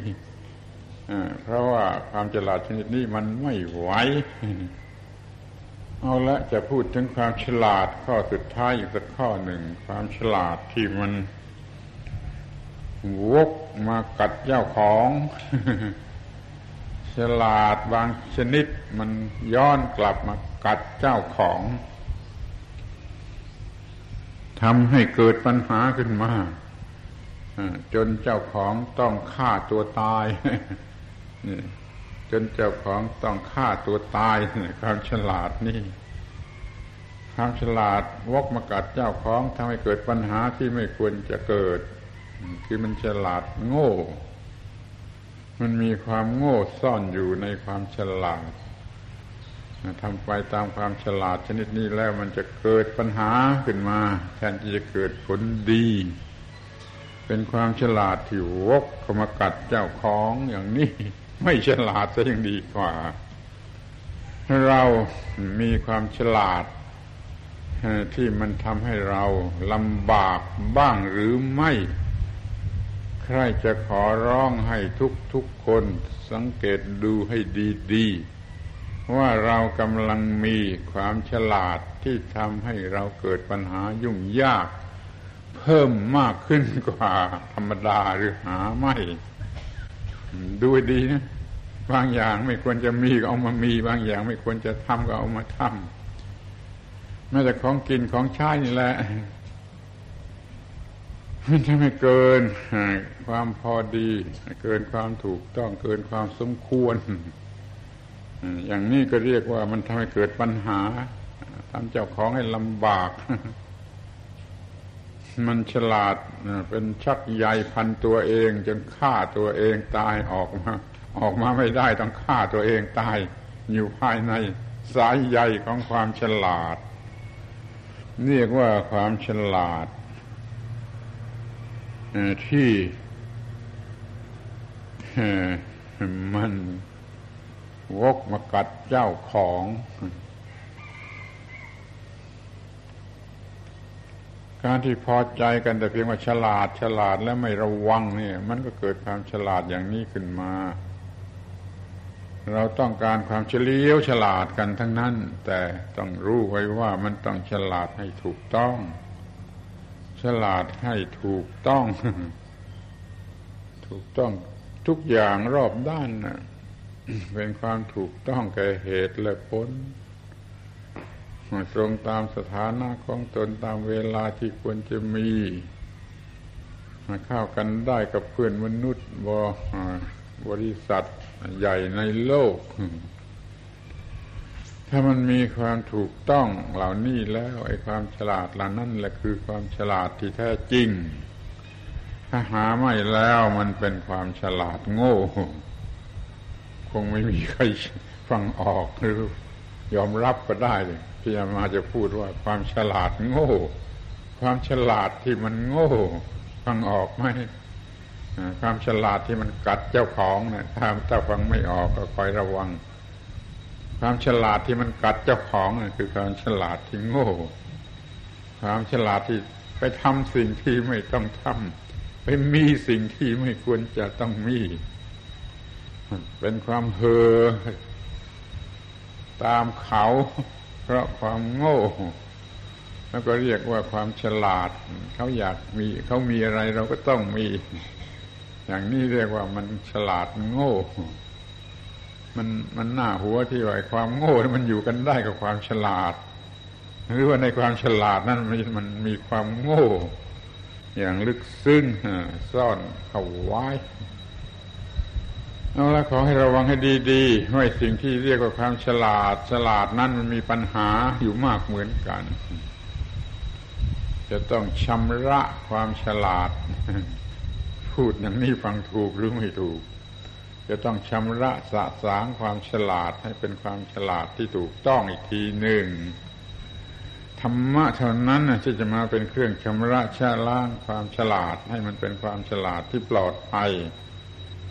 เพราะว่าความฉลาดชนิดนี้มันไม่ไหวเอาละจะพูดถึงความฉลาดข้อสุดท้ายอีกสักข้อหนึ่งความฉลาดที่มันวกมากัดเจ้าของฉลาดบางชนิดมันย้อนกลับมากัดเจ้าของทำให้เกิดปัญหาขึ้นมาจนเจ้าของต้องฆ่าตัวตายความฉลาดนี่ความฉลาดวกมากัดเจ้าของทำให้เกิดปัญหาที่ไม่ควรจะเกิดคือมันฉลาดโง่มันมีความโง่ซ่อนอยู่ในความฉลาดทำไปตามความฉลาดชนิดนี้แล้วมันจะเกิดปัญหาขึ้นมาแทนที่จะเกิดผลดีเป็นความฉลาดที่วกเข้ามากัดเจ้าของอย่างนี้ไม่ฉลาดซะยังดีกว่าเรามีความฉลาดที่มันทำให้เราลำบากบ้างหรือไม่ใครจะขอร้องให้ทุกคนสังเกตดูให้ดีๆว่าเรากำลังมีความฉลาดที่ทำให้เราเกิดปัญหายุ่งยากเพิ่มมากขึ้นกว่าธรรมดาหรือหาไม่ดูดีนะบางอย่างไม่ควรจะมีก็เอามามีบางอย่างไม่ควรจะทำก็เอามาทำแม้แต่ของกินของใช้นี่แหละมันจะไม่เกินความพอดีเกินความถูกต้องเกินความสมควรอย่างนี้ก็เรียกว่ามันทำให้เกิดปัญหาทำเจ้าของให้ลำบากมันฉลาดเป็นชักใยพันตัวเองจนฆ่าตัวเองตายออกมาไม่ได้ต้องฆ่าตัวเองตายอยู่ภายในสายใยของความฉลาดเรียกว่าความฉลาดที่มันวกมากัดเจ้าของการที่พอใจกันแต่เพียงว่าฉลาดและไม่ระวังเนี่ยมันก็เกิดความฉลาดอย่างนี้ขึ้นมาเราต้องการความเฉลียวฉลาดกันทั้งนั้นแต่ต้องรู้ไว้ว่ามันต้องฉลาดให้ถูกต้องถูกต้องทุกอย่างรอบด้านน่ะเป็นความถูกต้องแก่เหตุและผลตรงตามสถานะของตนตามเวลาที่ควรจะมีมาเข้ากันได้กับเพื่อนมนุษย์บริษัทใหญ่ในโลกถ้ามันมีความถูกต้องเหล่านี้แล้วไอ้ความฉลาดเหล่านั้นแหละคือความฉลาดที่แท้จริงถ้าหาไม่แล้วมันเป็นความฉลาดโง่คงไม่มีใครฟังออกหรือยอมรับก็ได้เลยที่อาตมาจะพูดว่าความฉลาดโง่ความฉลาดที่มันโง่ฟังออกไหมความฉลาดที่มันกัดเจ้าของนะถ้าฟังไม่ออกก็คอยระวังความฉลาดที่มันกัดเจ้าของนะคือความฉลาดที่โง่ความฉลาดที่ไปทำสิ่งที่ไม่ต้องทำไปมีสิ่งที่ไม่ควรจะต้องมีเป็นความเห่อตามเขาเพราะความโง่แล้วก็เรียกว่าความฉลาดเขาอยากมีเขามีอะไรเราก็ต้องมีอย่างนี้เรียกว่ามันฉลาดโง่มันหน้าหัวที่ว่าความโง่มันอยู่กันได้กับความฉลาดหรือว่าในความฉลาดนั้นมันมีความโง่อย่างลึกซึ้งซ่อนเข้าไว้ เอาละขอให้ระวังให้ดีๆว่าสิ่งที่เรียกว่าความฉลาดนั้นมันมีปัญหาอยู่มากเหมือนกันจะต้องชำระความฉลาดพูดอย่างนี้ฟังถูกหรือไม่ถูกจะต้องชำระสะสางความฉลาดให้เป็นความฉลาดที่ถูกต้องอีกทีหนึ่งธรรมะเท่านั้นที่จะมาเป็นเครื่องชำระชะล้างความฉลาดให้มันเป็นความฉลาดที่ปลอดภัย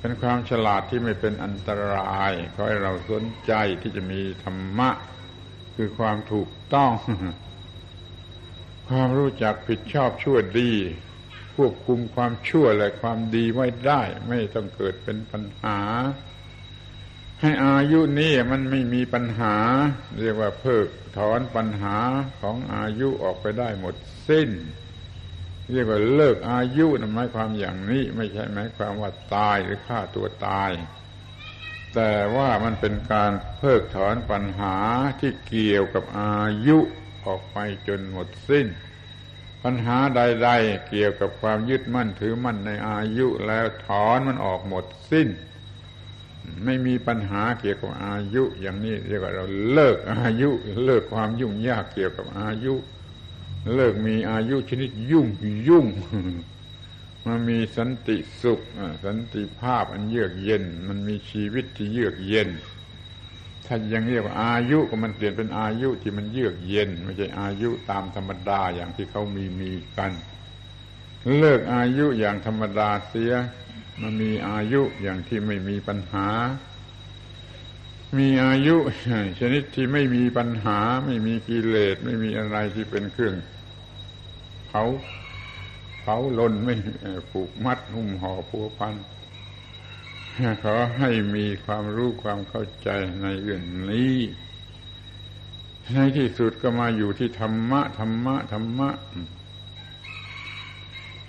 เป็นความฉลาดที่ไม่เป็นอันตรายขอให้เราสนใจที่จะมีธรรมะคือความถูกต้องความรู้จักผิดชอบชั่วดีควบคุมความชั่วและความดีไว้ได้ไม่ต้องเกิดเป็นปัญหาให้อายุนี้มันไม่มีปัญหาเรียกว่าเพิกถอนปัญหาของอายุออกไปได้หมดสิ้นเรียกว่าเลิกอายุนะหมายความอย่างนี้ไม่ใช่หมายความว่าตายหรือฆ่าตัวตายแต่ว่ามันเป็นการเพิกถอนปัญหาที่เกี่ยวกับอายุออกไปจนหมดสิ้นปัญหาใดๆเกี่ยวกับความยึดมั่นถือมั่นในอายุแล้วถอนมันออกหมดสิ้นไม่มีปัญหาเกี่ยวกับอายุอย่างนี้เรียกว่าเราเลิกอายุเลิกความยุ่งยากเกี่ยวกับอายุเลิกมีอายุชนิดยุ่งมันมีสันติสุขสันติภาพอันเยือกเย็นมันมีชีวิตที่เยือกเย็นถ้ายังเรียกว่าอายุก็มันเปลี่ยนเป็นอายุที่มันเยือกเย็นไม่ใช่อายุตามธรรมดาอย่างที่เขามีกันเลิกอายุอย่างธรรมดาเสียมันมีอายุอย่างที่ไม่มีปัญหามีอายุชนิดที่ไม่มีปัญหาไม่มีกิเลสไม่มีอะไรที่เป็นเครื่องเผาลนไม่ผูกมัดหุ้มห่อพัวพันขอให้มีความรู้ความเข้าใจในเรื่องนี้ในที่สุดก็มาอยู่ที่ธรรมะ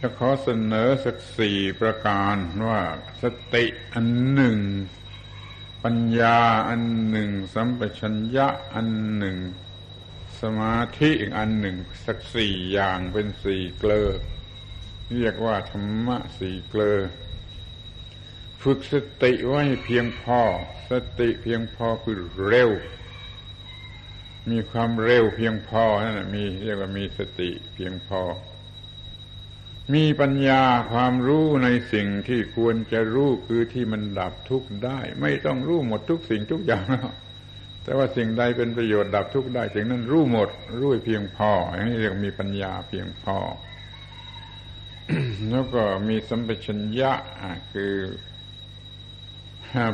จะขอเสนอสักสี่ประการว่าสติอันหนึ่งปัญญาอันหนึ่งสัมปชัญญะอันหนึ่งสมาธิอีกอันหนึ่งสักสี่อย่างเป็นสี่เกลอเรียกว่าธรรมะสี่เกลอฝึกสติไว้เพียงพอสติเพียงพอคือเร็วมีความเร็วเพียงพอนั่นแหละมีเรียกว่ามีสติเพียงพอมีปัญญาความรู้ในสิ่งที่ควรจะรู้คือที่มันดับทุกข์ได้ไม่ต้องรู้หมดทุกสิ่งทุกอย่างแล้วแต่ว่าสิ่งใดเป็นประโยชน์ดับทุกข์ได้สิ่งนั้นรู้หมดรู้เพียงพออย่างนี้เรียกมีปัญญาเพียงพอ แล้วก็มีสัมปชัญญะคือ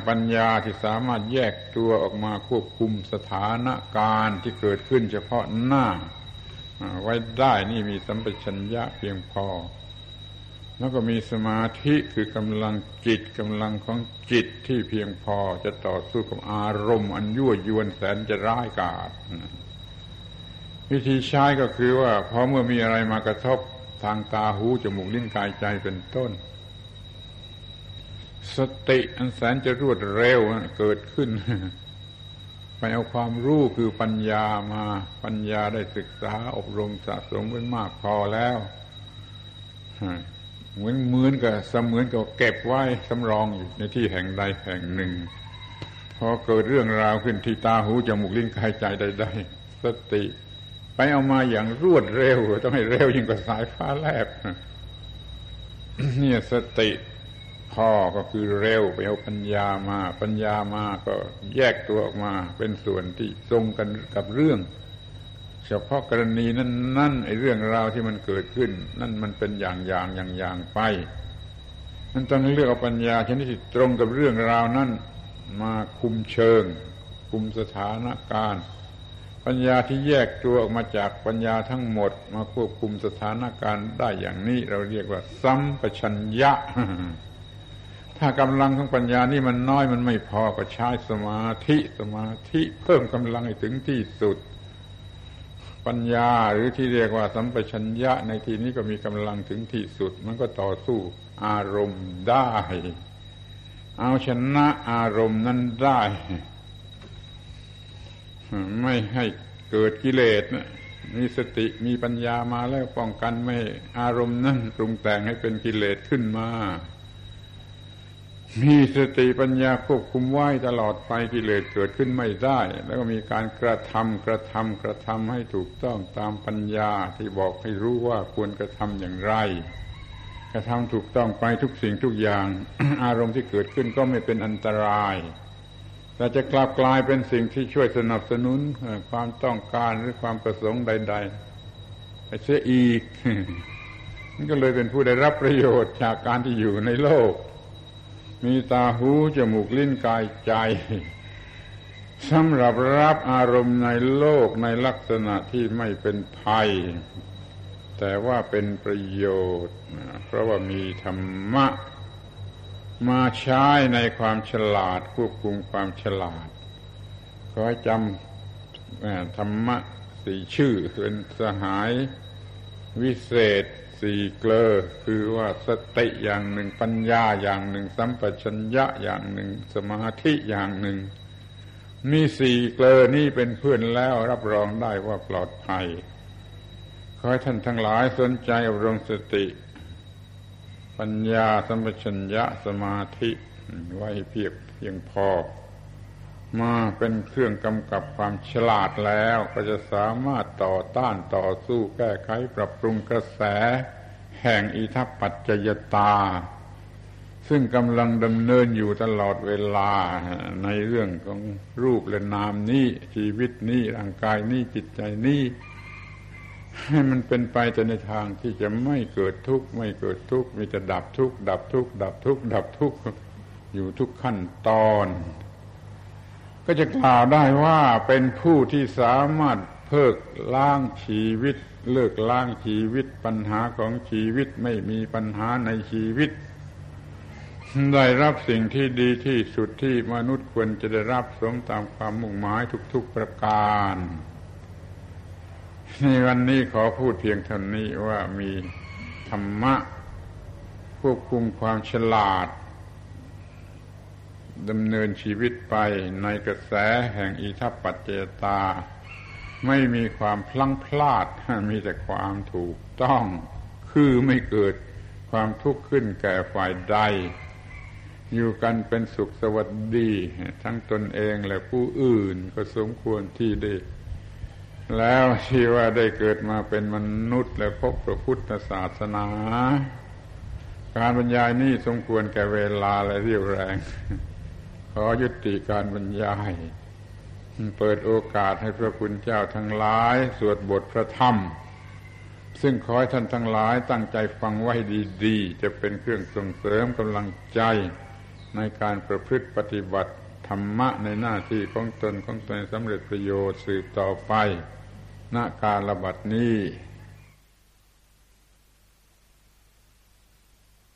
ปัญญาที่สามารถแยกตัวออกมาควบคุมสถานการณ์ที่เกิดขึ้นเฉพาะหน้าไว้ได้นี่มีสัมปชัญญะเพียงพอแล้วก็มีสมาธิคือกำลังจิตกำลังของจิตที่เพียงพอจะต่อสู้กับอารมณ์อันยั่วยวนแสนจะร้ายกาจวิธีใช้ก็คือว่าพอเมื่อมีอะไรมากระทบทางตาหูจมูกลิ้นกายใจเป็นต้นสติอันแสนจะรวดเร็วเกิดขึ้นไปเอาความรู้คือปัญญามาปัญญาได้ศึกษาอบรมสะสมเป็นมากพอแล้วเหมือนกับเก็บไว้สำรองอยู่ในที่แห่งใดแห่งหนึ่งพอเกิดเรื่องราวขึ้นที่ตาหูจมูกลิ้นกายใจใดๆสติไปเอามาอย่างรวดเร็วต้องให้เร็วยิ่งกว่าสายฟ้าแลบ เนี่ยสติพ่อก็คือเร็วไปเอาปัญญามาก็แยกตัวออกมาเป็นส่วนที่ตรงกันกับเรื่องเฉพาะกรณีนั่นไอ้เรื่องราวที่มันเกิดขึ้นนั่นมันเป็นอย่างไปนั่นต้องเลือกเอาปัญญาชนิดที่ตรงกับเรื่องราวนั่นมาคุมเชิงคุมสถานการณ์ปัญญาที่แยกตัวออกมาจากปัญญาทั้งหมดมาควบคุมสถานการณ์ได้อย่างนี้เราเรียกว่าสัมปชัญญะถ้ากำลังของปัญญานี่มันน้อยมันไม่พอก็ใช้สมาธิเพิ่มกำลังให้ถึงที่สุดปัญญาหรือที่เรียกว่าสัมปชัญญะในที่นี้ก็มีกำลังถึงที่สุดมันก็ต่อสู้อารมณ์ได้เอาชนะอารมณ์นั้นได้ไม่ให้เกิดกิเลสนะมีสติมีปัญญามาแล้วป้องกันไม่อารมณ์นั้นปรุงแต่งให้เป็นกิเลสขึ้นมา มีสติปัญญาควบคุมไว้ตลอดไปกิเลสเกิดขึ้นไม่ได้แล้วก็มีการกระทำให้ถูกต้องตามปัญญาที่บอกให้รู้ว่าควรกระทำอย่างไรกระทำถูกต้องไปทุกสิ่งทุกอย่าง อารมณ์ที่เกิดขึ้นก็ไม่เป็นอันตรายแต่จะกลับกลายเป็นสิ่งที่ช่วยสนับสนุนความต้องการหรือความประสงค์ใดๆไปเสียอีก ก็เลยเป็นผู้ได้รับประโยชน์จากการที่อยู่ในโลกมีตาหูจมูกลิ้นกายใจสำหรับรับอารมณ์ในโลกในลักษณะที่ไม่เป็นภัยแต่ว่าเป็นประโยชน์เพราะว่ามีธรรมะมาใช้ในความฉลาดควบคุมความฉลาดขอให้จำธรรมะสี่ชื่อเป็นสหายวิเศษสี่เกลอคือว่าสติอย่างหนึ่งปัญญาอย่างหนึ่งสัมปชัญญะอย่างหนึ่งสมาธิอย่างหนึ่งมีสี่เกลอนี่เป็นเพื่อนแล้วรับรองได้ว่าปลอดภัยขอให้ท่านทั้งหลายสนใจอบรมสติปัญญาสัมปชัญญะสมาธิไว้เพียบเพียงพอมาเป็นเครื่องกำกับความฉลาดแล้วก็จะสามารถต่อต้านต่อสู้แก้ไขปรับปรุงกระแสแห่งอิทัปปัจจยตาซึ่งกำลังดำเนินอยู่ตลอดเวลาในเรื่องของรูปและนามนี้ชีวิตนี้ร่างกายนี้จิตใจนี้ให้มันเป็นไปแต่ในทางที่จะไม่เกิดทุกข์ไม่เกิดทุกข์มีแต่ดับทุกข์ดับทุกข์ดับทุกข์ดับทุกข์อยู่ทุกขั้นตอนก็จะกล่าวได้ว่าเป็นผู้ที่สามารถเพิกล้างชีวิตเลิกล้างชีวิตปัญหาของชีวิตไม่มีปัญหาในชีวิตได้รับสิ่งที่ดีที่สุดที่มนุษย์ควรจะได้รับสมตามความมุ่งหมายทุกๆประการในวันนี้ขอพูดเพียงเท่านี้ว่ามีธรรมะควบคุมความฉลาดดำเนินชีวิตไปในกระแสแห่งอิทัปปัจจยตาไม่มีความพลั้งพลาดมีแต่ความถูกต้องคือไม่เกิดความทุกข์ขึ้นแก่ฝ่ายใดอยู่กันเป็นสุขสวัสดีทั้งตนเองและผู้อื่นก็สมควรที่ได้แล้วที่ว่าได้เกิดมาเป็นมนุษย์และพบพระพุทธศาสนาการบรรยายนี้สมควรแก่เวลาและเรี่ยวแรงขอยุติการบรรยายเปิดโอกาสให้พระคุณเจ้าทั้งหลายสวดบทพระธรรมซึ่งขอให้ท่านทั้งหลายตั้งใจฟังไว้ดีๆจะเป็นเครื่องส่งเสริมกำลังใจในการประพฤติปฏิบัติธรรมะในหน้าที่ของตนสำเร็จประโยชน์สืบต่อไปณกาลบัดนี้